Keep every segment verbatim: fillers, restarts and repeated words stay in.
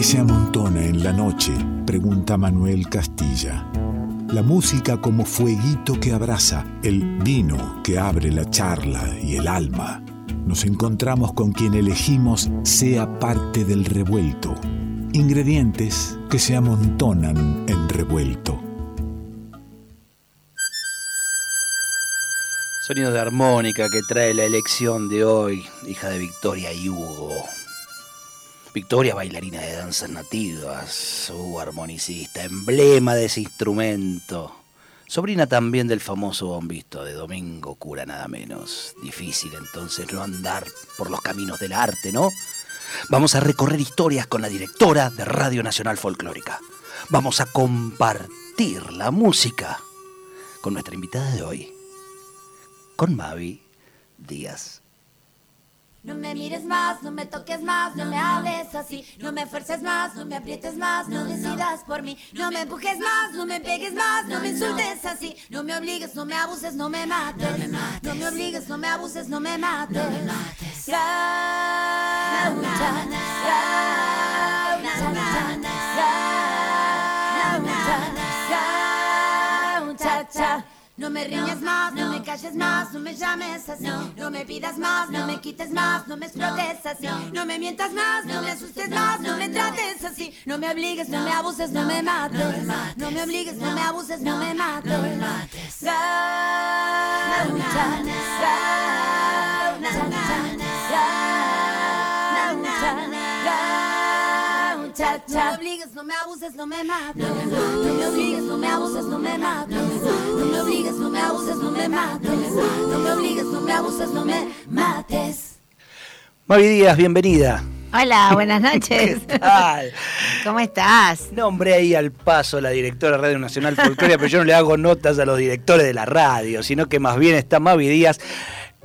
¿Qué se amontona en la noche?, pregunta Manuel Castilla. La música como fueguito que abraza, el vino que abre la charla y el alma. Nos encontramos con quien elegimos sea parte del revuelto. Ingredientes que se amontonan en revuelto. Sonido de armónica que trae la elección de hoy, hija de Victoria y Hugo. Victoria, bailarina de danzas nativas, uh, armonicista, emblema de ese instrumento. Sobrina también del famoso bombisto de Domingo Cura, nada menos. Difícil entonces no andar por los caminos del arte, ¿no? Vamos a recorrer historias con la directora de Radio Nacional Folclórica. Vamos a compartir la música con nuestra invitada de hoy, con Mavi Díaz. No me mires más, no me toques más, no me hables así. No me fuerces más, no me aprietes más, no decidas por mí. No me empujes más, no me pegues más, no me insultes así. No me obligues, no me abuses, no me mates. No me obligues, no me abuses, no me mates. Gaucha, gaucha, gaucha. No me riñas más, no, no me calles más, no me llames así. No, no me pidas más, no, no me quites más, no me explotes así. No, no me mientas más, no, no me asustes no, más, no, no me trates así. No me obligues, no, no me abuses, no, no me mates. No me obligues, no, no me abuses, no, no me mates. No me mates. No me obligues, no me abuses, no me mates. No me obligues, no me abuses, no me mates. No me obligues, no me abuses, no me mates. No me obligues, no me abuses, no me mates. Mavi Díaz, bienvenida. Hola, buenas noches. ¿Qué tal? ¿Cómo estás? Nombré ahí al paso la directora de Radio Nacional Folclórica, pero yo no le hago notas a los directores de la radio, sino que más bien está Mavi Díaz,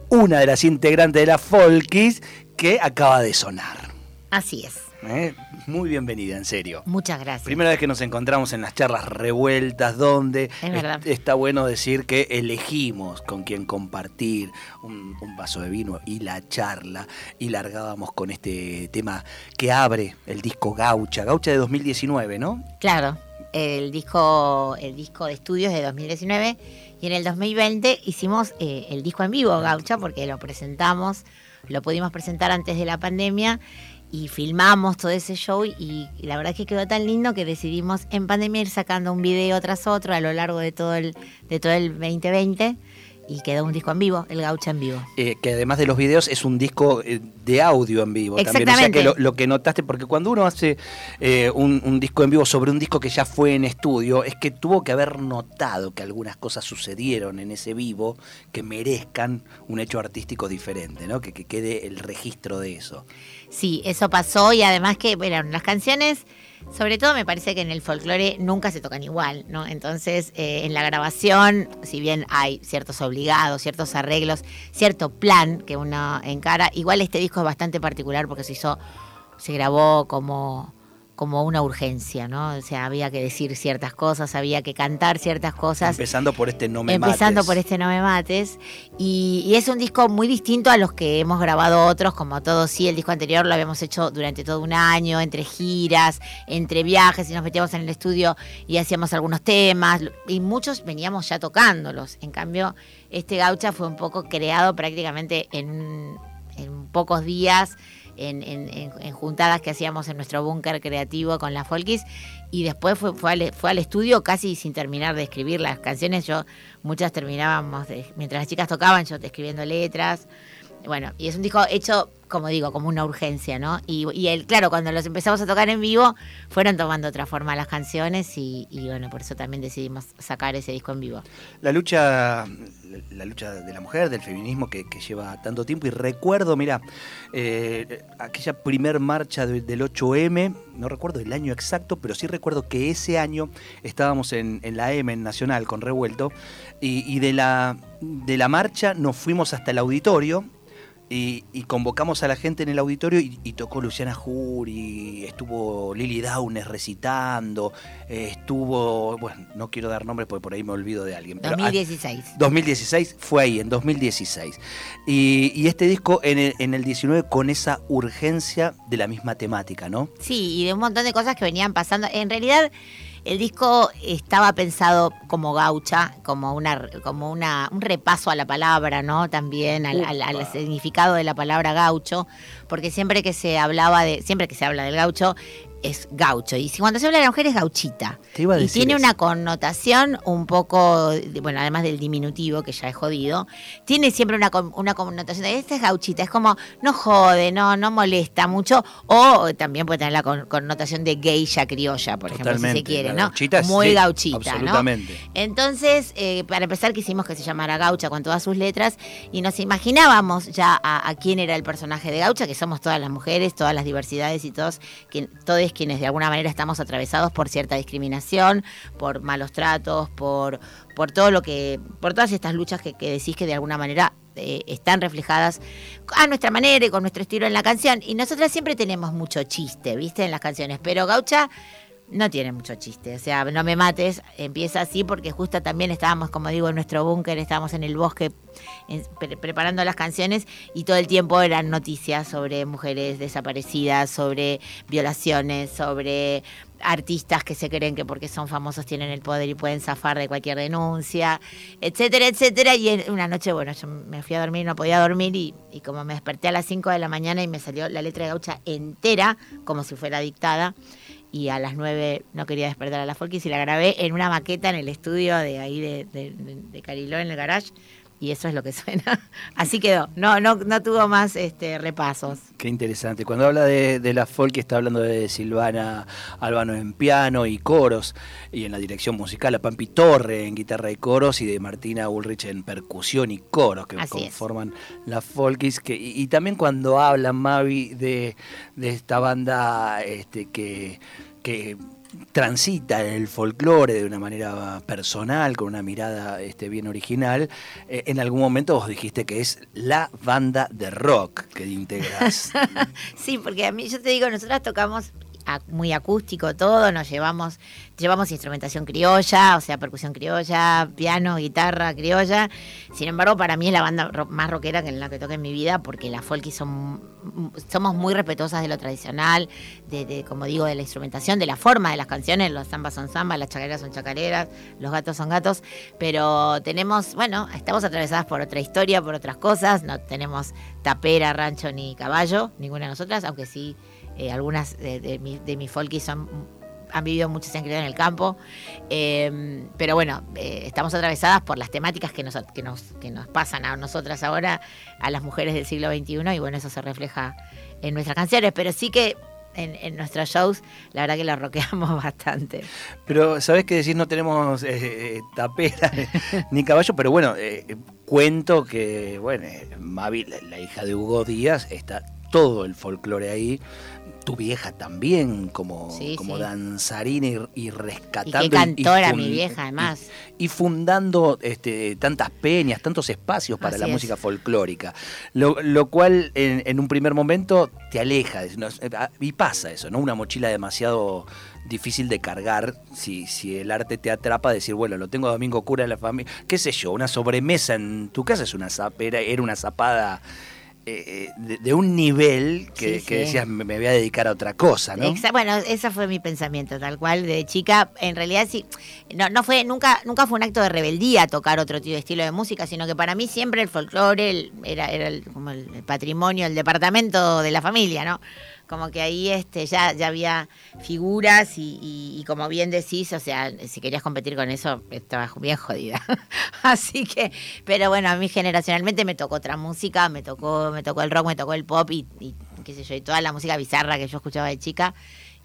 una de las integrantes de la Folkies, que acaba de sonar. Así es. ¿Eh? Muy bienvenida, en serio. Muchas gracias. Primera vez que nos encontramos en las charlas revueltas, donde es verdad. Está bueno decir que elegimos con quién compartir un, un vaso de vino y la charla, y largábamos con este tema que abre el disco Gaucha, Gaucha de dos mil diecinueve, ¿no? Claro, el disco, el disco de estudios de dos mil diecinueve, y en el dos mil veinte hicimos eh, el disco en vivo Gaucha, porque lo presentamos, lo pudimos presentar antes de la pandemia. Y filmamos todo ese show y, y la verdad es que quedó tan lindo que decidimos en pandemia ir sacando un video tras otro a lo largo de todo el, de todo el veinte veinte, y quedó un disco en vivo, el Gaucha en vivo. Eh, que además de los videos es un disco de audio en vivo también. O sea que lo, lo que notaste, porque cuando uno hace eh, un, un disco en vivo sobre un disco que ya fue en estudio, es que tuvo que haber notado que algunas cosas sucedieron en ese vivo que merezcan un hecho artístico diferente, ¿no? Que, que quede el registro de eso. Sí, eso pasó, y además que, bueno, las canciones, sobre todo me parece que en el folclore nunca se tocan igual, ¿no? Entonces, eh, en la grabación, si bien hay ciertos obligados, ciertos arreglos, cierto plan que uno encara, igual este disco es bastante particular porque se hizo, se grabó como, como una urgencia, ¿no? O sea, había que decir ciertas cosas, había que cantar ciertas cosas. Empezando por este No Me Mates. Empezando por este No Me Mates. Y, y es un disco muy distinto a los que hemos grabado otros, como todos, sí, el disco anterior lo habíamos hecho durante todo un año, entre giras, entre viajes, y nos metíamos en el estudio y hacíamos algunos temas, y muchos veníamos ya tocándolos. En cambio, este Gaucha fue un poco creado prácticamente en, en pocos días, En, en, en juntadas que hacíamos en nuestro búnker creativo con las Folkies, y después fue, fue, al, fue al estudio casi sin terminar de escribir las canciones. Yo, muchas terminábamos, de, mientras las chicas tocaban, yo escribiendo letras. Bueno, y es un disco hecho, como digo, como una urgencia, ¿no? Y, y el, claro, cuando los empezamos a tocar en vivo, fueron tomando otra forma las canciones y, y bueno, por eso también decidimos sacar ese disco en vivo. La lucha, la lucha de la mujer, del feminismo que, que lleva tanto tiempo, y recuerdo, mirá, eh, aquella primer marcha de, del ocho eme, no recuerdo el año exacto, pero sí recuerdo que ese año estábamos en, en la M, en Nacional, con Revuelto, y, y de, la, de la marcha nos fuimos hasta el auditorio, Y, y convocamos a la gente en el auditorio y, y tocó Luciana Jury, estuvo Lili Downes recitando, eh, estuvo, bueno, no quiero dar nombres porque por ahí me olvido de alguien. Pero dos mil dieciséis. A, dos mil dieciséis, fue ahí, en dos mil dieciséis. Y, y este disco en el, en el diecinueve con esa urgencia de la misma temática, ¿no? Sí, y de un montón de cosas que venían pasando. En realidad, el disco estaba pensado como gaucha, como una, como una, un repaso a la palabra, ¿no? También al, al, al significado de la palabra gaucho, porque siempre que se hablaba de, siempre que se habla del gaucho es gaucho, y cuando se habla de la mujer es gauchita. Te iba a decir, y tiene eso, una connotación un poco, bueno, además del diminutivo que ya es jodido, tiene siempre una, una connotación de esta es gauchita, es como no jode, no, no molesta mucho, o también puede tener la con, connotación de geisha criolla, por Totalmente, ejemplo, si se quiere, ¿no? Gauchita, muy sí, gauchita, absolutamente, ¿no? Entonces, eh, para empezar quisimos que se llamara Gaucha con todas sus letras, y nos imaginábamos ya a, a quién era el personaje de Gaucha, que somos todas las mujeres, todas las diversidades y todos, que todo es quienes de alguna manera estamos atravesados por cierta discriminación, por malos tratos, por, por todo lo que, por todas estas luchas que, que decís que de alguna manera eh, están reflejadas a nuestra manera y con nuestro estilo en la canción. Y nosotras siempre tenemos mucho chiste, ¿viste? En las canciones, pero Gaucha no tiene mucho chiste, o sea, No me mates empieza así porque justo también estábamos, como digo, en nuestro búnker, estábamos en el bosque en, pre- preparando las canciones y todo el tiempo eran noticias sobre mujeres desaparecidas, sobre violaciones, sobre artistas que se creen que porque son famosos tienen el poder y pueden zafar de cualquier denuncia, etcétera, etcétera. Y en una noche, bueno, yo me fui a dormir, no podía dormir, y, y como me desperté a las cinco de la mañana y me salió la letra de Gaucha entera, como si fuera dictada, y a las nueve no quería despertar a la Folkies y la grabé en una maqueta en el estudio de ahí de, de, de Cariló, en el garage, y eso es lo que suena. Así quedó, no no no tuvo más este repasos. Qué interesante. Cuando habla de, de la Folkies está hablando de Silvana Albano en piano y coros, y en la dirección musical a Pampi Torre en guitarra y coros, y de Martina Ulrich en percusión y coros, que Así conforman es. la Folkies. Que, y, y también cuando habla Mavi de, de esta banda este que... que transita el folclore de una manera personal, con una mirada este, bien original, eh, en algún momento vos dijiste que es la banda de rock que integras. Sí, porque a mí, yo te digo, nosotras tocamos muy acústico todo, nos llevamos, llevamos instrumentación criolla, o sea, percusión criolla, piano, guitarra criolla. Sin embargo, para mí es la banda rock, más rockera que en la que toqué en mi vida, porque las Folkies son, somos muy respetuosas de lo tradicional, de, de, como digo, de la instrumentación, de la forma de las canciones. Los zambas son zambas, las chacareras son chacareras, los gatos son gatos, pero tenemos, bueno, estamos atravesadas por otra historia, por otras cosas. No tenemos tapera, rancho ni caballo, ninguna de nosotras, aunque sí. Eh, algunas de, de, mi, de mis Folkies han vivido mucho, se han criado en el campo, eh, pero bueno, eh, estamos atravesadas por las temáticas que nos, que, nos, que nos pasan a nosotras ahora, a las mujeres del siglo veintiuno, y bueno, eso se refleja en nuestras canciones, pero sí que En, en nuestros shows, la verdad que la rockeamos bastante. Pero, ¿sabés qué decir? No tenemos eh, tapera ni caballo, pero bueno, eh, cuento que, bueno, Mavi, la, la hija de Hugo Díaz, está todo el folclore ahí. Tu vieja también, como, sí, como sí. danzarina y, y rescatando. Y qué cantora, y fund, mi vieja, además. Y, y fundando este, tantas peñas, tantos espacios para Así la es. música folclórica. Lo, lo cual, en, en un primer momento, te aleja. Y pasa eso, ¿no? Una mochila demasiado difícil de cargar. Si, si el arte te atrapa, decir, bueno, lo tengo a Domingo Cura en la familia. ¿Qué sé yo? Una sobremesa en tu casa es una zapera, era una zapada. Eh, de, de un nivel que, sí, sí. que decías, me, me voy a dedicar a otra cosa, ¿no? Exacto. Bueno, ese fue mi pensamiento, tal cual, de chica. En realidad sí, no, no fue, nunca, nunca fue un acto de rebeldía tocar otro tipo de estilo de música, sino que para mí siempre el folclore el, era, era el, como el patrimonio, el departamento de la familia, ¿no? Como que ahí este ya, ya había figuras y, y, y como bien decís, o sea, si querías competir con eso, estabas bien jodida. Así que, pero bueno, a mí generacionalmente me tocó otra música, me tocó, me tocó el rock, me tocó el pop y, y qué sé yo, y toda la música bizarra que yo escuchaba de chica.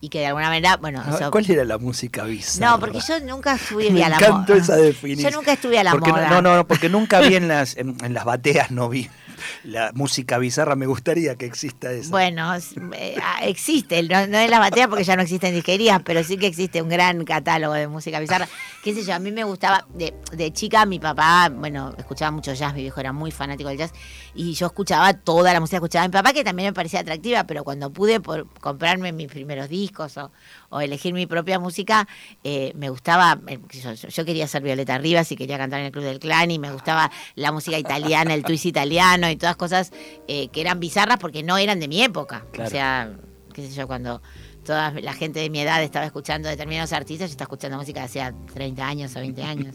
Y que de alguna manera, bueno... Eso... ¿Cuál era la música bizarra? No, porque yo nunca estuve Me a la moda. Me encanta esa definición. Yo nunca estuve a la porque moda. No, no, no, porque nunca vi en las, en, en las bateas, no vi. la música bizarra, me gustaría que exista eso. Bueno, eh, existe, no, no es la batea porque ya no existen disquerías, pero sí que existe un gran catálogo de música bizarra. Qué sé yo, a mí me gustaba, de, de chica mi papá, bueno, escuchaba mucho jazz, mi viejo era muy fanático del jazz, y yo escuchaba toda la música que escuchaba mi papá, que también me parecía atractiva, pero cuando pude por comprarme mis primeros discos o, o elegir mi propia música, eh, me gustaba, yo, yo quería ser Violeta Rivas y quería cantar en el Club del Clan, y me gustaba la música italiana, el twist italiano y todas cosas eh, que eran bizarras porque no eran de mi época. Claro. O sea, qué sé yo, cuando toda la gente de mi edad estaba escuchando determinados artistas, yo estaba escuchando música de hacía treinta años o veinte años.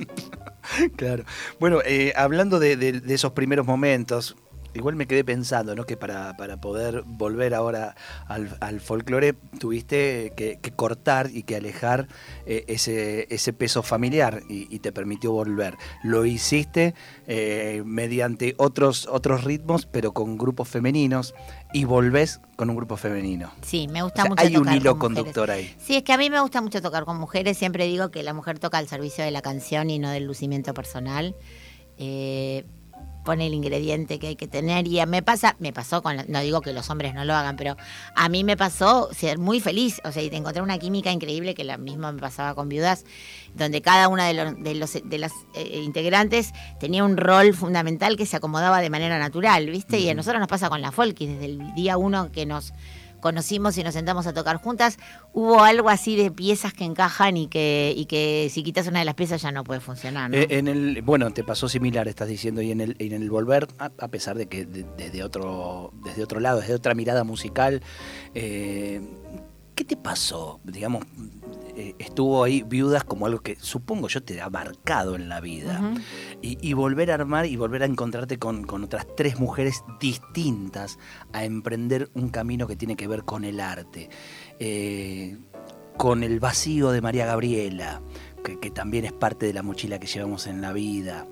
Claro. Bueno, eh, hablando de, de, de esos primeros momentos, igual me quedé pensando, ¿no? Que para, para poder volver ahora al, al folclore tuviste que, que cortar y que alejar eh, ese, ese peso familiar y, y te permitió volver. Lo hiciste eh, mediante otros, otros ritmos, pero con grupos femeninos, y volvés con un grupo femenino. Sí, me gusta o sea, mucho tocar con mujeres. Hay un hilo conductor ahí. Sí, es que a mí me gusta mucho tocar con mujeres. Siempre digo que la mujer toca al servicio de la canción y no del lucimiento personal. Eh... pone el ingrediente que hay que tener, y me pasa, me pasó con, no digo que los hombres no lo hagan, pero a mí me pasó ser muy feliz, o sea, y te encontré una química increíble, que la misma me pasaba con Viudas, donde cada una de los, de los de las eh, integrantes tenía un rol fundamental que se acomodaba de manera natural, ¿viste? Uh-huh. Y a nosotros nos pasa con la Folkies, desde el día uno que nos conocimos y nos sentamos a tocar juntas, hubo algo así de piezas que encajan y que, y que si quitas una de las piezas ya no puede funcionar, ¿no? Eh, en el, bueno, te pasó similar, estás diciendo, y en el, en el volver, a, a pesar de que de, desde otro, desde otro lado, desde otra mirada musical, eh, ¿qué te pasó? Digamos, eh, estuvo ahí Viudas como algo que supongo yo te ha marcado en la vida. Uh-huh. y, y volver a armar y volver a encontrarte con, con otras tres mujeres distintas a emprender un camino que tiene que ver con el arte, eh, con el vacío de María Gabriela, que, que también es parte de la mochila que llevamos en la vida.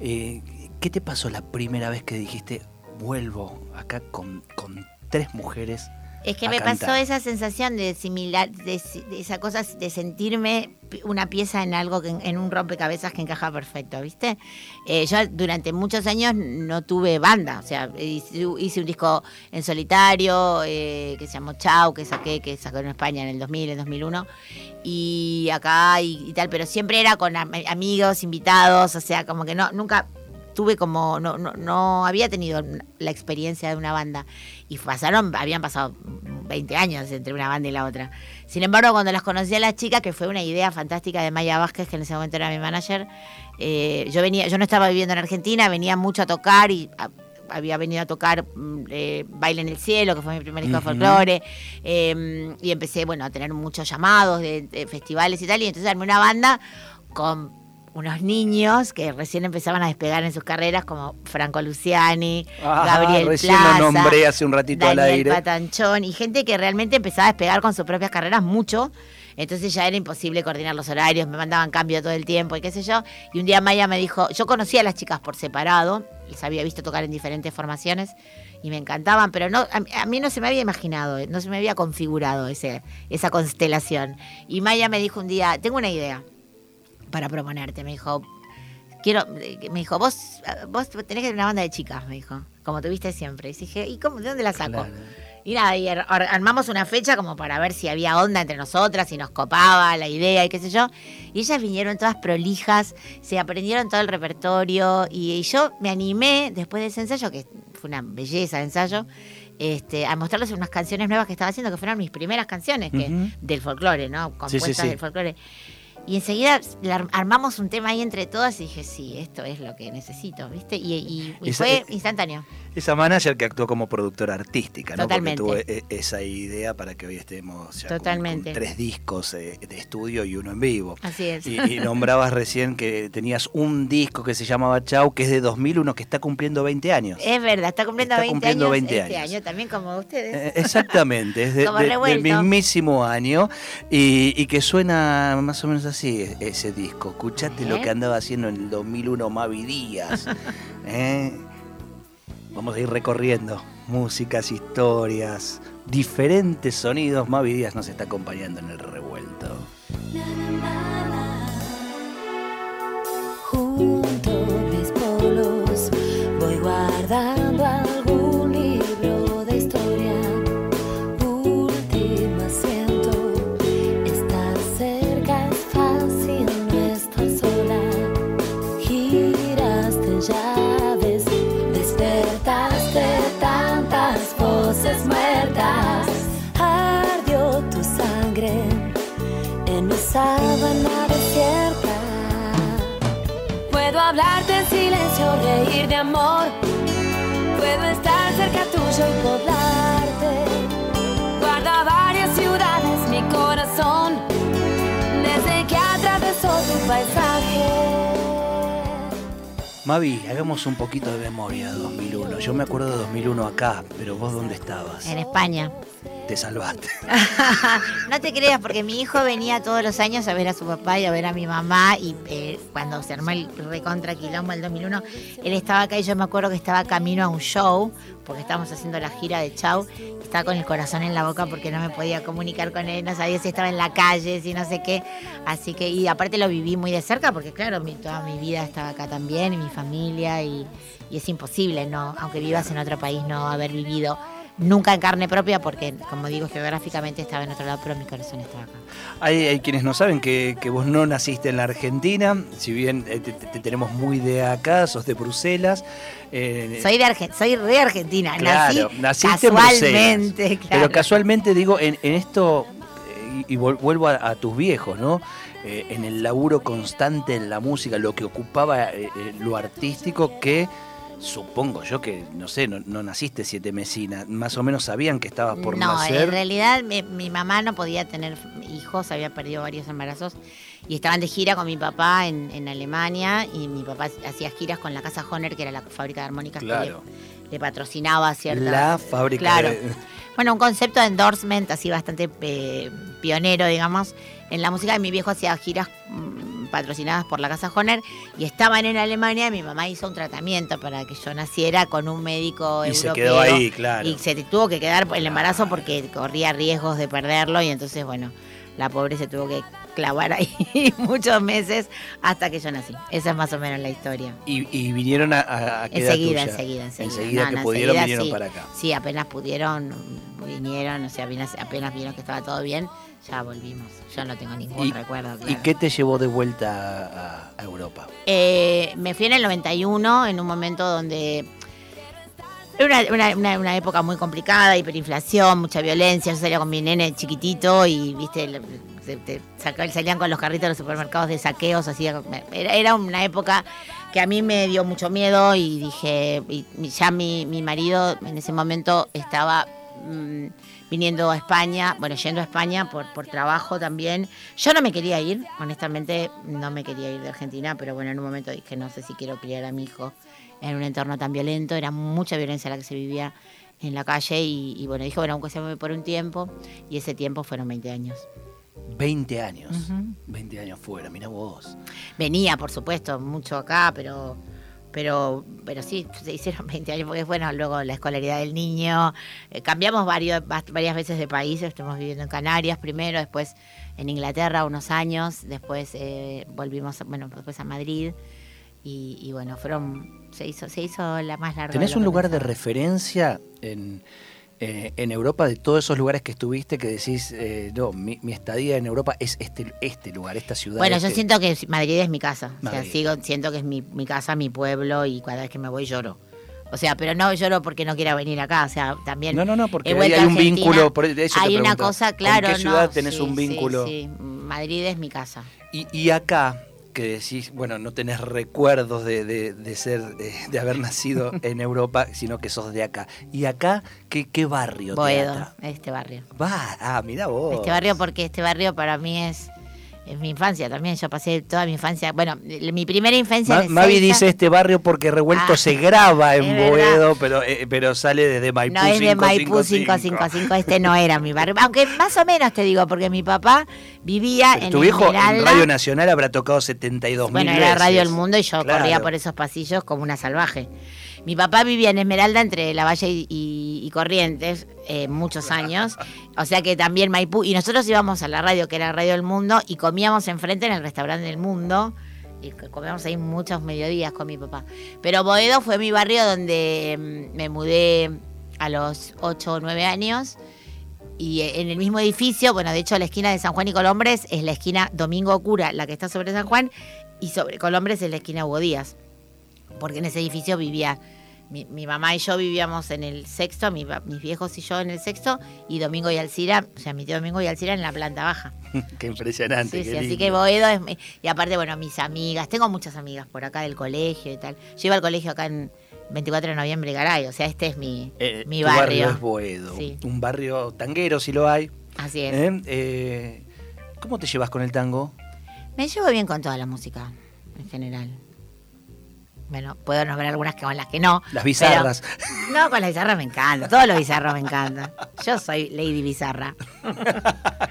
Eh, ¿qué te pasó la primera vez que dijiste, vuelvo acá con, con tres mujeres? Es que me cantar. Pasó esa sensación de similar, de, de esa cosa de sentirme una pieza en algo, que, en un rompecabezas que encaja perfecto, ¿viste? Eh, yo durante muchos años no tuve banda, o sea, hice, hice un disco en solitario eh, que se llamó Chao, que saqué, que sacó en España en el dos mil, en dos mil uno, y acá y, y tal, pero siempre era con am- amigos, invitados, o sea, como que no, nunca... tuve como, no, no, no había tenido la experiencia de una banda, y pasaron, habían pasado veinte años entre una banda y la otra. Sin embargo, cuando las conocí a las chicas, que fue una idea fantástica de Maya Vázquez, que en ese momento era mi manager, eh, yo venía, yo no estaba viviendo en Argentina, venía mucho a tocar y a, había venido a tocar eh, Baile en el Cielo, que fue mi primer disco uh-huh. de folclore, eh, y empecé, bueno, a tener muchos llamados de, de festivales y tal, y entonces armé una banda con unos niños que recién empezaban a despegar en sus carreras, como Franco Luciani, ah, Gabriel recién Plaza, lo nombré hace un ratito Daniel al aire, Patanchón, y gente que realmente empezaba a despegar con sus propias carreras mucho. Entonces ya era imposible coordinar los horarios, me mandaban cambio todo el tiempo y qué sé yo. Y un día Maya me dijo, yo conocía a las chicas por separado, les había visto tocar en diferentes formaciones y me encantaban, pero no, a mí no se me había imaginado, no se me había configurado ese, esa constelación. Y Maya me dijo un día, tengo una idea para proponerte, me dijo, quiero, me dijo, vos, vos tenés que tener una banda de chicas, me dijo, como tuviste siempre. Y dije, ¿y cómo, de dónde la saco? Claro. Y nada, y ar- armamos una fecha como para ver si había onda entre nosotras, si nos copaba la idea y qué sé yo. Y ellas vinieron todas prolijas, se aprendieron todo el repertorio, y, y yo me animé, después de ese ensayo, que fue una belleza de ensayo, Este, a mostrarles unas canciones nuevas que estaba haciendo, que fueron mis primeras canciones que, uh-huh. del folclore, ¿no? Compuestas sí, sí, sí. del folclore. Y enseguida armamos un tema ahí entre todas y dije, sí, esto es lo que necesito, ¿viste? Y, y, y esa, fue instantáneo. Esa manager que actuó como productora artística, ¿no? Totalmente. Porque tuvo esa idea para que hoy estemos ya Totalmente. Con, con tres discos eh, de estudio y uno en vivo. Así es. Y, y nombrabas recién que tenías un disco que se llamaba Chau, que es de dos mil uno, que está cumpliendo veinte años. Es verdad, está cumpliendo, está veinte, cumpliendo años veinte este años. Año, también como ustedes. Eh, exactamente, es de, de, del mismísimo año y, y que suena más o menos así. Sí, ese disco. Escuchaste ¿Eh? Lo que andaba haciendo en el dos mil uno Mavi Díaz. ¿Eh? Vamos a ir recorriendo músicas, historias, diferentes sonidos. Mavi Díaz nos está acompañando en el revuelto. Junto mis polos voy guardando. buscando algún libro de historia. Último asiento, estar cerca es fácil, no estar sola. Giraste llaves, despertaste tantas voces muertas. Ardió tu sangre en mi sábana desierta. Puedo hablarte en silencio, reír de amor. Puedo estar cerca tuyo y poblarte. Guarda varias ciudades mi corazón, desde que atravesó tu paisaje. Mavi, hagamos un poquito de memoria de dos mil uno. Yo me acuerdo de dos mil uno acá, pero vos ¿dónde estabas? En España. Te salvaste. No te creas, porque mi hijo venía todos los años a ver a su papá y a ver a mi mamá, y eh, cuando se armó el recontra quilombo del dos mil uno, él estaba acá y yo me acuerdo que estaba camino a un show, porque estábamos haciendo la gira de Chao, estaba con el corazón en la boca porque no me podía comunicar con él, no sabía si estaba en la calle, si no sé qué, así que, y aparte lo viví muy de cerca porque claro, mi, toda mi vida estaba acá también, y mi familia, y, y es imposible, no, aunque vivas en otro país, no haber vivido nunca en carne propia, porque como digo, geográficamente estaba en otro lado, pero mi corazón estaba acá. Hay, hay quienes no saben que, que vos no naciste en la Argentina, si bien te, te, te tenemos muy de acá, sos de Bruselas. Eh, soy de Arge- soy re argentina, claro, nací casualmente. En Bruselas, claro. Pero casualmente digo, en, en esto, y, y vuelvo a, a tus viejos, ¿no? Eh, en el laburo constante en la música, lo que ocupaba eh, lo artístico que... Supongo yo que, no sé, no, no naciste siete mesina, más o menos sabían que estabas por no, nacer. No, en realidad mi, mi mamá no podía tener hijos, había perdido varios embarazos y estaban de gira con mi papá en, en Alemania, y mi papá hacía giras con la casa Hohner, que era la fábrica de armónicas, claro, que le, le patrocinaba ciertas... La fábrica claro. de... Bueno, un concepto de endorsement así bastante eh, pionero, digamos, en la música. Mi viejo hacía giras... patrocinadas por la casa Hohner, y estaban en Alemania, y mi mamá hizo un tratamiento para que yo naciera con un médico y europeo. Y se quedó ahí, claro. Y se tuvo que quedar el embarazo porque corría riesgos de perderlo, y entonces, bueno, la pobre se tuvo que clavar ahí muchos meses hasta que yo nací. Esa es más o menos la historia. ¿Y, y vinieron a, a, a qué edad tuya? Enseguida, enseguida, enseguida. Enseguida no, que no, pudieron, enseguida, vinieron sí, para acá. Sí, apenas pudieron, vinieron, o sea, apenas, apenas vieron que estaba todo bien. Ya volvimos, yo no tengo ningún ¿Y, recuerdo. Claro. ¿Y qué te llevó de vuelta a, a Europa? Eh, me fui en el noventa y uno, en un momento donde... Era una, una, una época muy complicada, hiperinflación, mucha violencia. Yo salía con mi nene chiquitito y, viste, se, te, salían con los carritos de los supermercados de saqueos. Así, era, era una época que a mí me dio mucho miedo, y dije... Y ya mi, mi marido en ese momento estaba... Mmm, viniendo a España, bueno, yendo a España por, por trabajo también. Yo no me quería ir, honestamente, no me quería ir de Argentina, pero bueno, en un momento dije, no sé si quiero criar a mi hijo en un entorno tan violento, era mucha violencia la que se vivía en la calle, y, y bueno, dije, bueno, aunque se me por un tiempo, y ese tiempo fueron veinte años. veinte años, uh-huh. veinte años fuera, mirá vos. Venía, por supuesto, mucho acá, pero... Pero pero sí, se hicieron veinte años, porque bueno, luego la escolaridad del niño, eh, cambiamos varios, varias veces de países, estuvimos viviendo en Canarias primero, después en Inglaterra unos años, después eh, volvimos, a, bueno, después a Madrid, y, y bueno, fueron se hizo se hizo la más larga. ¿Tenés un lugar pensaba. de referencia en, eh, en Europa, de todos esos lugares que estuviste, que decís, eh, no, mi, mi estadía en Europa es este, este lugar, esta ciudad? Bueno, este... yo siento que Madrid es mi casa. Madrid. O sea, sigo, siento que es mi, mi casa, mi pueblo, y cada vez que me voy lloro. O sea, pero no lloro porque no quiera venir acá. O sea, también. No, no, no, porque hay, hay un vínculo. Por eso hay una cosa, claro. ¿En qué ciudad no, tenés sí, un vínculo? Sí, sí, Madrid es mi casa. Y, y acá, que decís, bueno, no tenés recuerdos de, de, de ser, de, de haber nacido en Europa, sino que sos de acá. ¿Y acá qué, qué barrio Boedo, te ata? Este barrio. Va, ah, mirá vos. Este barrio, porque este barrio para mí es, es mi infancia también. Yo pasé toda mi infancia, bueno, mi primera infancia... Ma, Mavi Seiza. Dice este barrio porque Revuelto ah, se graba en Boedo, pero, eh, pero sale desde Maipú cinco cinco cinco. No, es de Maipú cinco cinco cinco, este no era mi barrio. Aunque más o menos te digo, porque mi papá... Vivía en tu hijo en Radio Nacional habrá tocado setenta y dos mil veces. Bueno, era Radio El Mundo y yo claro. corría por esos pasillos como una salvaje. Mi papá vivía en Esmeralda entre La Valle y, y, y Corrientes eh, muchos años, o sea que también Maipú. Y nosotros íbamos a la radio, que era Radio El Mundo, y comíamos enfrente en el restaurante del Mundo, y comíamos ahí muchos mediodías con mi papá. Pero Boedo fue mi barrio donde me mudé a los ocho o nueve años. Y en el mismo edificio, bueno, de hecho la esquina de San Juan y Colombres es la esquina Domingo Cura, la que está sobre San Juan, y sobre Colombres es la esquina Hugo Díaz. Porque en ese edificio vivía, mi, mi mamá y yo vivíamos en el sexto, mi, mis viejos y yo en el sexto, y Domingo y Alcira, o sea, mi tío Domingo y Alcira en la planta baja. Qué impresionante. Sí, qué sí, lindo. Así que Boedo es mi, y aparte, bueno, mis amigas, tengo muchas amigas por acá del colegio y tal. Yo iba al colegio acá en veinticuatro de noviembre, Garay, o sea, este es mi, eh, mi barrio. Tu barrio es Boedo, sí. Un barrio tanguero si lo hay. Así es. ¿Eh? Eh, ¿Cómo te llevas con el tango? Me llevo bien con toda la música, en general. Bueno, puedo nombrar algunas que con las que no. Las bizarras. Pero, no, con las bizarras me encanta. Todos los bizarros me encantan. Yo soy Lady Bizarra.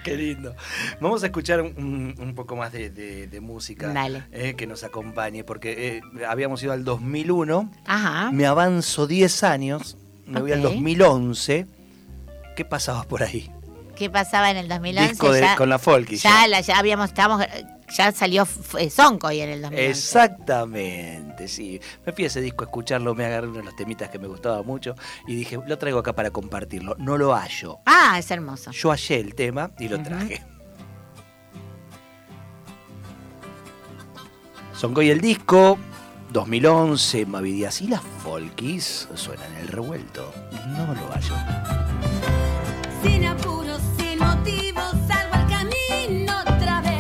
Qué lindo. Vamos a escuchar un, un poco más de, de, de música. Dale. Eh, que nos acompañe, porque eh, habíamos ido al dos mil uno. Ajá. Me avanzo diez años. Me okay. voy al dos mil once. ¿Qué pasaba por ahí? ¿Qué pasaba en el dos mil once? Disco de, ya, con la Folkies. Ya, ya. ya habíamos, estábamos... Ya salió Sonko'y en el dos mil once. Exactamente, sí. Me fui a ese disco a escucharlo, me agarré uno de los temitas que me gustaba mucho y dije, lo traigo acá para compartirlo. No lo hallo. Ah, es hermoso. Yo hallé el tema y lo uh-huh. traje. Sonko'y el disco, dos mil once, Mavi Díaz y las Folkies suenan el revuelto. No lo hallo. Sin apuros, sin motivos, salgo al camino otra vez.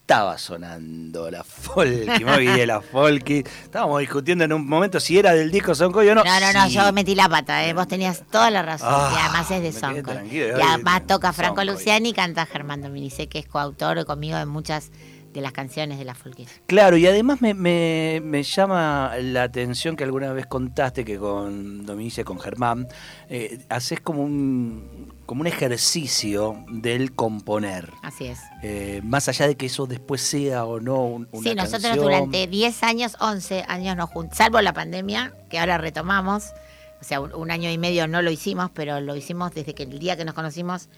Estaba sonando la Folky, Mavi Díaz, la Folky. Estábamos discutiendo en un momento si era del disco Sonko'y o no. No, no, no, sí. Yo metí la pata, ¿eh? Vos tenías toda la razón. Ah, y además es de Sonko'y. Y además toca Franco Luciani y canta Germán Dominice, que es coautor conmigo de muchas de las canciones de la Folky. Claro, y además me, me, me llama la atención que alguna vez contaste que con Dominice, con Germán, eh, haces como un... como un ejercicio del componer. Así es. Eh, más allá de que eso después sea o no un, una sí, nosotros canción. Durante diez años, once años nos juntamos, salvo la pandemia, que ahora retomamos. O sea, un, un año y medio no lo hicimos, pero lo hicimos desde que el día que nos conocimos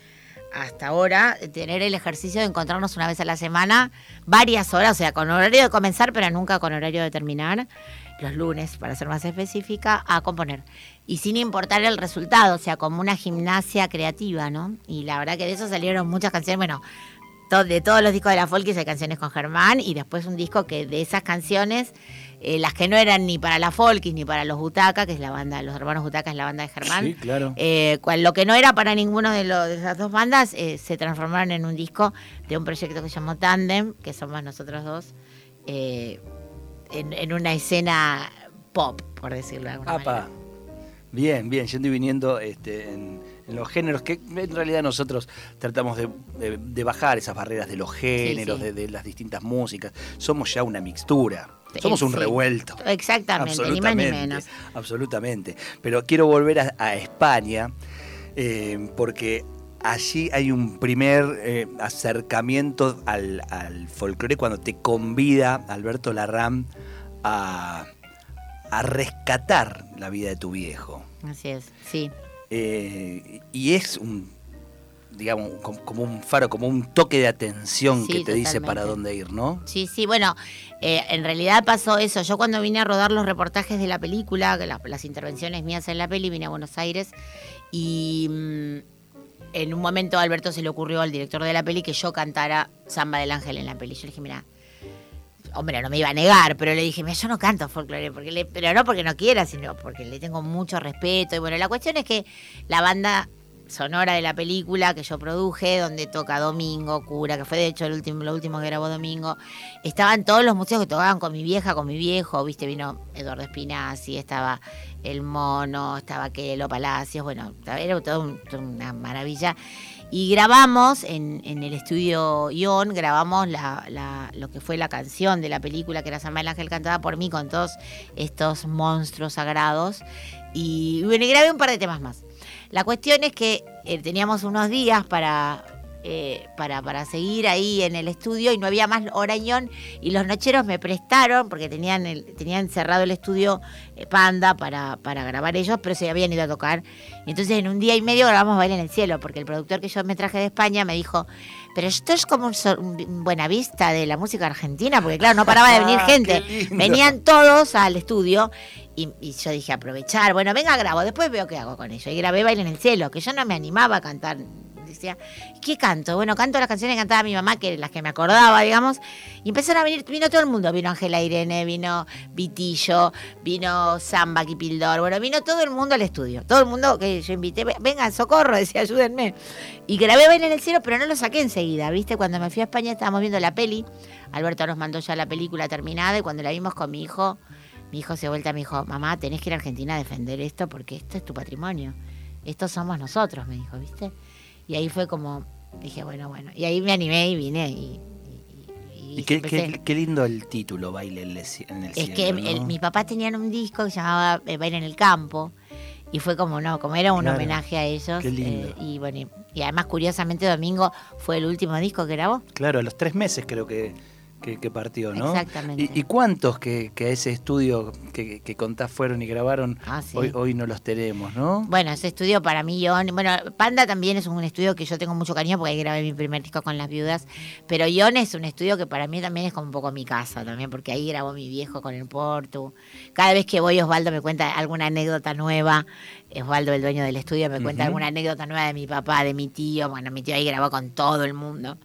hasta ahora, tener el ejercicio de encontrarnos una vez a la semana, varias horas, o sea, con horario de comenzar, pero nunca con horario de terminar, los lunes, para ser más específica, a componer. Y sin importar el resultado, o sea, como una gimnasia creativa, ¿no? Y la verdad que de eso salieron muchas canciones, bueno, de todos los discos de la Folkies hay canciones con Germán, y después un disco que de esas canciones, eh, las que no eran ni para la Folkies ni para los Butaca, que es la banda, los hermanos Butaca es la banda de Germán. Sí, claro. Eh, cual, lo que no era para ninguno de, lo, de esas dos bandas, eh, se transformaron en un disco de un proyecto que se llamó Tandem, que somos nosotros dos, eh, en, en una escena pop, por decirlo de alguna Apa. manera. Bien, bien, yendo y viniendo este, en, en los géneros, que en realidad nosotros tratamos de, de, de bajar esas barreras de los géneros, sí, sí. De, de las distintas músicas. Somos ya una mixtura, somos un sí. revuelto. Exactamente, ni más ni menos. Absolutamente. Pero quiero volver a, a España, eh, porque allí hay un primer eh, acercamiento al, al folclore cuando te convida Alberto Larrán a... a rescatar la vida de tu viejo. Así es, sí. Eh, y es un, digamos, como un faro, como un toque de atención sí, que te totalmente. dice para dónde ir, ¿no? Sí, sí, bueno, eh, en realidad pasó eso. Yo cuando vine a rodar los reportajes de la película, las, las intervenciones mías en la peli, vine a Buenos Aires y mmm, en un momento a Alberto se le ocurrió al director de la peli que yo cantara Zamba del Ángel en la peli. Yo le dije, mirá, hombre, no me iba a negar, pero le dije, mira, yo no canto folclore, porque le, pero no porque no quiera, sino porque le tengo mucho respeto. Y bueno, la cuestión es que la banda sonora de la película que yo produje, donde toca Domingo Cura, que fue de hecho el último, lo último que grabó Domingo, estaban todos los músicos que tocaban con mi vieja, con mi viejo, viste, vino Eduardo Espinazzi, estaba el Mono, estaba Kelo Palacios, bueno, era toda un, una maravilla. Y grabamos en, en el estudio Ion, grabamos la, la, lo que fue la canción de la película, que era Zamba del Ángel, cantada por mí con todos estos monstruos sagrados. Y bueno, y grabé un par de temas más. La cuestión es que eh, teníamos unos días para, eh, para, para seguir ahí en el estudio y no había más hora en Ion. Y los Nocheros me prestaron, porque tenían, el, tenían cerrado el estudio eh, Panda para, para grabar ellos, pero se habían ido a tocar. Entonces en un día y medio grabamos Baile en el Cielo, porque el productor que yo me traje de España me dijo, pero esto es como un, so- un buena vista de la música argentina, porque claro, no paraba de venir gente. Venían todos al estudio y, y yo dije, aprovechar, bueno, venga, grabo, después veo qué hago con ello. Y grabé Baile en el Cielo, que yo no me animaba a cantar. Decía, ¿qué canto? Bueno, canto las canciones que cantaba mi mamá, que las que me acordaba, digamos. Y empezaron a venir, vino todo el mundo. Vino Ángela Irene, vino Vitillo, vino Zamba Quipildor. Bueno, vino todo el mundo al estudio. Todo el mundo que yo invité, vengan, socorro, decía, ayúdenme. Y grabé Baile en el Cielo, pero no lo saqué enseguida, ¿viste? Cuando me fui a España estábamos viendo la peli. Alberto nos mandó ya la película terminada y cuando la vimos con mi hijo, mi hijo se vuelta y me dijo, mamá, tenés que ir a Argentina a defender esto porque esto es tu patrimonio. Estos somos nosotros, me dijo, ¿viste? Y ahí fue como, dije, bueno, bueno. Y ahí me animé y vine. Y, y, y, y qué, qué, qué lindo el título, Baile en el Cielo. Es que ¿no? el, mis papás tenían un disco que se llamaba Baile en el Campo. Y fue como, no, como era un claro, homenaje a ellos. Qué lindo. Eh, y, bueno, y, y además, curiosamente, Domingo fue el último disco que grabó. Claro, a los tres meses creo que, que, que partió, ¿no? Exactamente. ¿Y, y cuántos que, que a ese estudio que, que contás fueron y grabaron, ah, sí. hoy, hoy no los tenemos, ¿no? Bueno, ese estudio para mí, Ion... Bueno, Panda también es un estudio que yo tengo mucho cariño porque ahí grabé mi primer disco con las viudas, pero Ion es un estudio que para mí también es como un poco mi casa también, porque ahí grabó mi viejo con el Portu. Cada vez que voy, Osvaldo me cuenta alguna anécdota nueva. Osvaldo, el dueño del estudio, me cuenta uh-huh. alguna anécdota nueva de mi papá, de mi tío. Bueno, mi tío ahí grabó con todo el mundo.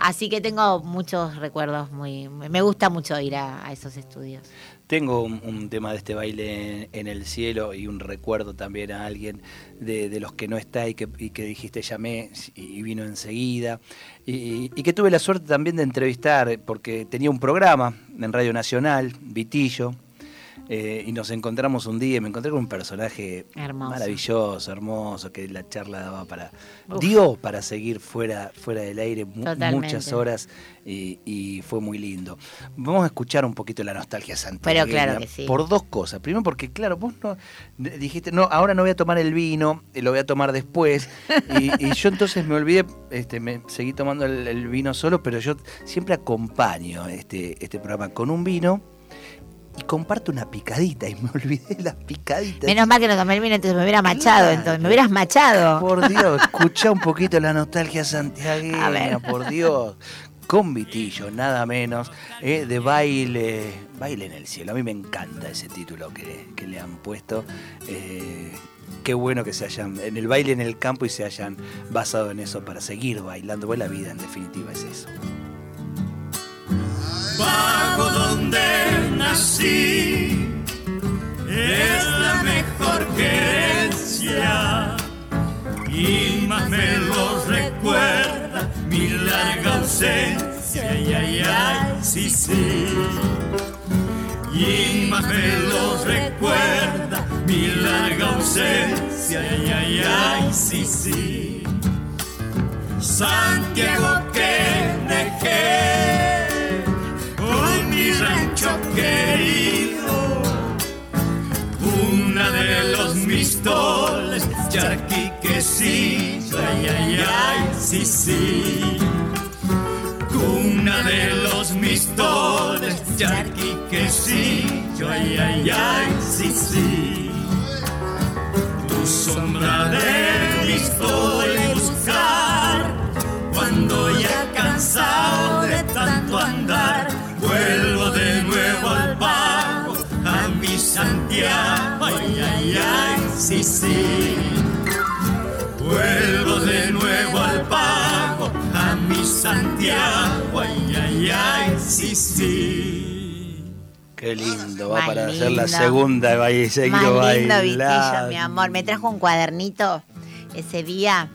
Así que tengo muchos recuerdos, muy me gusta mucho ir a, a esos estudios. Tengo un, un tema de este Baile en, en el Cielo y un recuerdo también a alguien de, de los que no está y que, y que dijiste llamé y vino enseguida. Y, y que tuve la suerte también de entrevistar porque tenía un programa en Radio Nacional, Vitillo. Eh, y nos encontramos un día y me encontré con un personaje hermoso. maravilloso, hermoso, que la charla daba para Uf. dio para seguir fuera, fuera del aire mu- muchas horas y, y fue muy lindo. Vamos a escuchar un poquito la nostalgia santiagueña. Pero claro que sí. Por dos cosas. Primero porque, claro, vos no dijiste, no, ahora no voy a tomar el vino, lo voy a tomar después. y, y yo entonces me olvidé, este, me seguí tomando el, el vino solo, pero yo siempre acompaño este, este programa con un vino. Y comparto una picadita, y me olvidé las picaditas. Menos mal que no tomé el vino, entonces me hubiera machado, claro. entonces me hubieras machado. Por Dios, escuchá un poquito la nostalgia santiagueña, a ver. Por Dios. Con Vitillo, nada menos, eh, de Baile Baile en el Cielo. A mí me encanta ese título que, que le han puesto. Eh, Qué bueno que se hayan, en el baile en el campo, y se hayan basado en eso para seguir bailando. Pues la vida, en definitiva, es eso. Bajo donde nací es la mejor querencia y más me lo recuerda mi larga ausencia. Ay, ay, ay, sí, sí. Y más me lo recuerda mi larga ausencia. Ay, ay, ay, sí, sí. Santiago que dejé, hoy mi rancho querido, una de los mistoles, charqui quesillo. Ay, ay, ay, sí, sí. Una de los mistoles, charqui quesillo. Ay, ay, ay, sí, sí. Tu sombra de mí estoy buscar, cuando ya cansado de tanto andar, vuelvo de nuevo al pago, a mi Santiago. Ay, ay, ay, sí, sí. Vuelvo de nuevo al pago, a mi Santiago. Ay, ay, ay, sí, sí. Qué lindo, va para hacer la segunda baile, seguido baile. Más lindo Vitillo, mi amor. Me trajo un cuadernito ese día.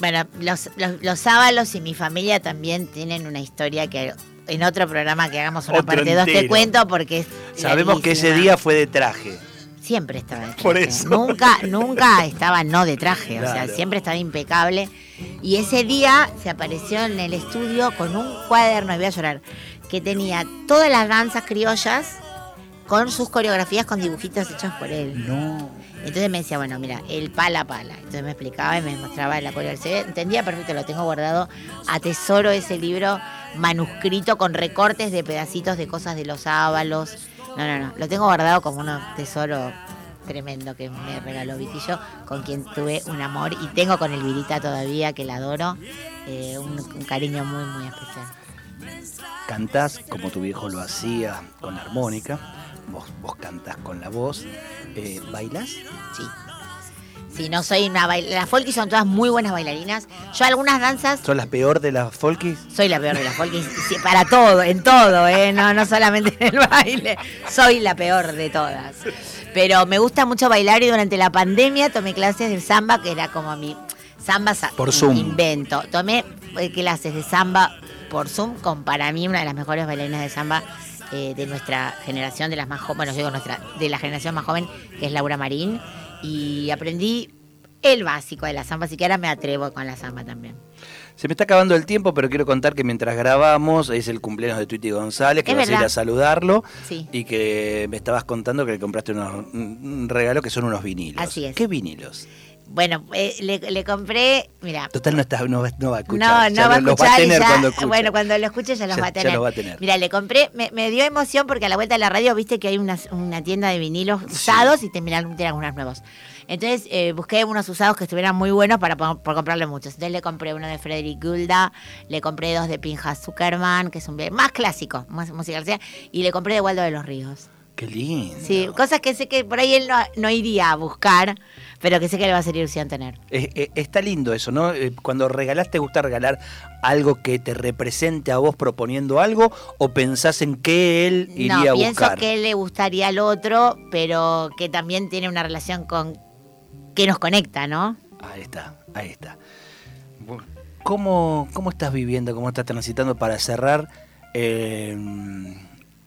Bueno, los, los, los Ábalos y mi familia también tienen una historia que en otro programa que hagamos una otro parte dos te cuento, porque es sabemos larguísima. Que ese día fue de traje. Siempre estaba de traje. Por eso. Nunca, nunca estaba no de traje, claro. O sea, siempre estaba impecable. Y ese día se apareció en el estudio con un cuaderno, y voy a llorar, que tenía todas las danzas criollas con sus coreografías con dibujitos hechos por él. No. Entonces me decía, bueno, mira, el pala pala. Entonces me explicaba y me mostraba la coreografía. Entendía perfecto, lo tengo guardado. Atesoro ese libro manuscrito con recortes de pedacitos de cosas de los Ábalos. No, no, no. Lo tengo guardado como un tesoro tremendo que me regaló Vitillo, con quien tuve un amor. Y tengo con Elvirita todavía, que la adoro. Eh, un, un cariño muy, muy especial. Cantás como tu viejo lo hacía, con la armónica. Vos, vos cantás con la voz. Eh, ¿Bailás? Sí. Sí, no soy una bailarina. Las Folkies son todas muy buenas bailarinas. Yo algunas danzas... ¿Son la peor de las Folkies? Soy la peor de las Folkies. Sí, para todo, en todo, ¿eh? No, no solamente en el baile. Soy la peor de todas. Pero me gusta mucho bailar, y durante la pandemia tomé clases de samba, que era como mi... Samba por Zoom. Invento. Tomé clases de samba por Zoom con, para mí, una de las mejores bailarinas de samba Eh, de nuestra generación, de las más jóvenes, bueno, yo digo nuestra, de la generación más joven, que es Laura Marín, y aprendí el básico de la samba, así que ahora me atrevo con la samba también. Se me está acabando el tiempo, pero quiero contar que mientras grabamos es el cumpleaños de Twitty González, que vas a ir a saludarlo, sí. Y que me estabas contando que le compraste unos, un regalo que son unos vinilos. Así es. ¿Qué vinilos? Bueno, eh, le, le compré, mira. Total no, está, no, no va a escuchar. No, no va a escuchar. Va a tener ya, cuando escuche. Bueno, cuando lo escuche ya los ya, va a tener. Ya los va a tener. Mira, le compré, me, me dio emoción porque a la vuelta de la radio viste que hay una, una tienda de vinilos usados, sí. Y te miran, tienen unos nuevos. Entonces eh, busqué unos usados que estuvieran muy buenos para por comprarle muchos. Entonces le compré uno de Frederick Gulda, le compré dos de Pinja Zuckerman, que es un más clásico, más musical, y le compré de Waldo de los Ríos. Qué lindo. Sí, cosas que sé que por ahí él no, no iría a buscar, pero que sé que le va a ser ilusión tener. Eh, eh, está lindo eso, ¿no? Eh, cuando regalás, ¿te gusta regalar algo que te represente a vos proponiendo algo, o pensás en qué él iría no, a buscar? No, pienso que él le gustaría al otro, pero que también tiene una relación con... que nos conecta, ¿no? Ahí está, ahí está. ¿Cómo, cómo estás viviendo, cómo estás transitando para cerrar... Eh,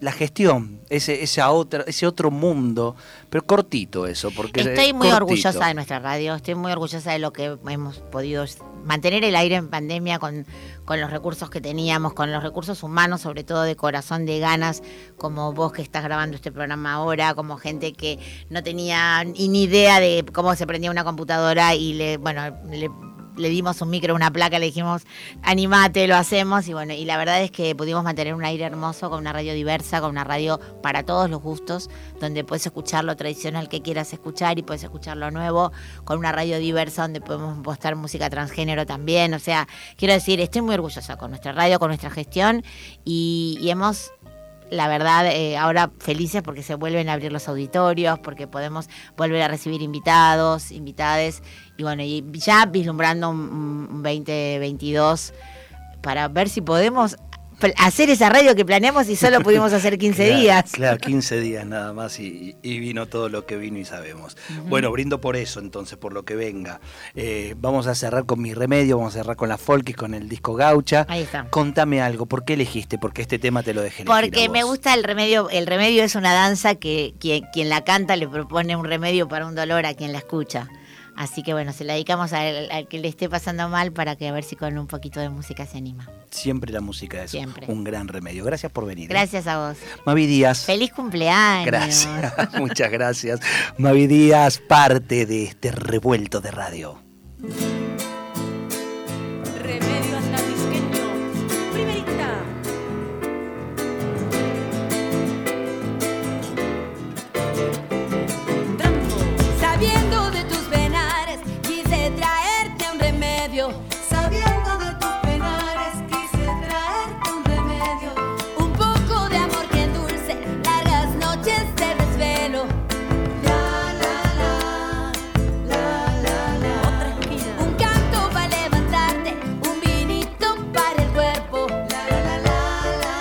la gestión, ese, esa otra, ese otro mundo, pero cortito eso, porque estoy muy cortito. Orgullosa de nuestra radio, estoy muy orgullosa de lo que hemos podido mantener el aire en pandemia con, con los recursos que teníamos, con los recursos humanos, sobre todo de corazón, de ganas, como vos que estás grabando este programa ahora, como gente que no tenía ni idea de cómo se prendía una computadora y le, bueno, le Le dimos un micro, una placa, le dijimos, animate, lo hacemos. Y bueno, y la verdad es que pudimos mantener un aire hermoso, con una radio diversa, con una radio para todos los gustos, donde puedes escuchar lo tradicional que quieras escuchar y puedes escuchar lo nuevo, con una radio diversa donde podemos postar música transgénero también. O sea, quiero decir, estoy muy orgullosa con nuestra radio, con nuestra gestión, y, y hemos la verdad, eh, ahora felices porque se vuelven a abrir los auditorios, porque podemos volver a recibir invitados, invitades, y bueno, y ya vislumbrando un, un veinte veintidós para ver si podemos hacer esa radio que planeamos y solo pudimos hacer quince claro, días. Claro, quince días nada más y, y vino todo lo que vino y sabemos. Uh-huh. Bueno, brindo por eso entonces, por lo que venga. Eh, vamos a cerrar con Mi Remedio, vamos a cerrar con las Folkies, con el disco Gaucha. Ahí está. Contame algo, ¿por qué elegiste? Porque este tema te lo dejé elegir. Porque me gusta el remedio. El remedio es una danza que quien, quien la canta le propone un remedio para un dolor a quien la escucha. Así que bueno, se la dedicamos al, al que le esté pasando mal para que a ver si con un poquito de música se anima. Siempre la música es Siempre. un gran remedio. Gracias por venir. Gracias a vos. Mavi Díaz. Feliz cumpleaños. Gracias, muchas gracias. Mavi Díaz, parte de este revuelto de radio. Remedio atlantisqueño, primerita. Tranco. Sabiendo de tus venares, quise traerte un remedio. Sabiendo de tus penares, quise traerte un remedio. Un poco de amor que endulce largas noches de desvelo. La, la, la, la, la, la. Otra esquina. Un canto para levantarte, un vinito para el cuerpo. La, la, la, la, la,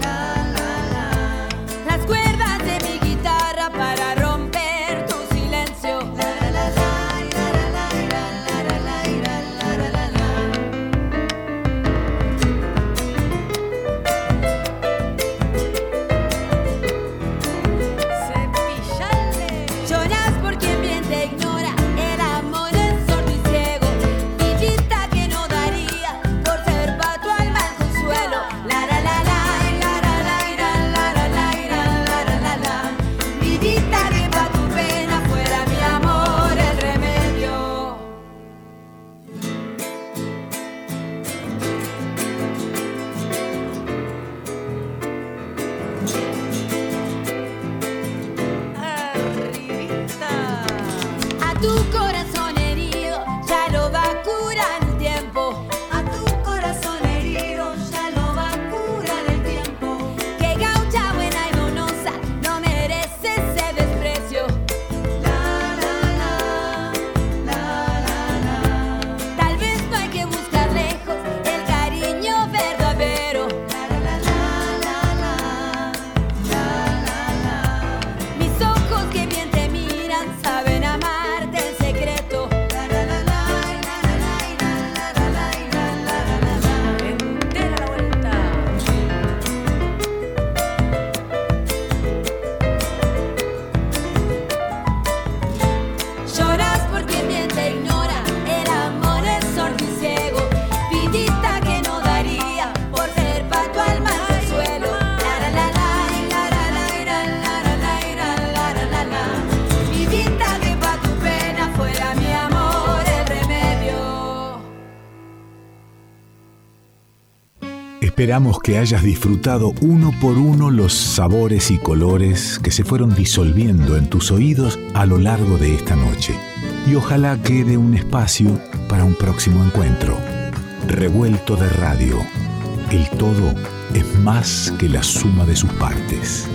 la, la, la. Las cuerdas de mi guitarra para romper tu silencio. La, la, la, la, la, la, la, la, la, la. Lloras por quien bien te ignora, el amor es sordo y ciego. Pillita que no daría por ser pa' tu alma el consuelo. La la la la, la la la la la la la la la la. Pillita que pa' tu pena fuera mi amor el remedio. Arribita. A tu corazón herido ya lo va a curar el tiempo. A tu corazón herido ya lo va a curar el tiempo. Que gaucha buena y bonosa no merece ese desprecio. La, la, la, la, la, la. Tal vez no hay que buscar lejos el cariño verdadero. La, la, la, la, la, la, la, la. Mis ojos que bien te miran saben amarte en secreto. La la la la la la la la la la la la. Entera la vuelta. Lloras porque bien te ignora, el amor es sordo y ciego. Pillita que no daría por ser pa' tu alma el consuelo. La la la la, la la la la la la la la la. Pillita que pa' tu pena fuera mi amor el remedio. Esperamos que hayas disfrutado uno por uno los sabores y colores que se fueron disolviendo en tus oídos a lo largo de esta noche. Y ojalá quede un espacio para un próximo encuentro. Revuelto de radio. El todo es más que la suma de sus partes.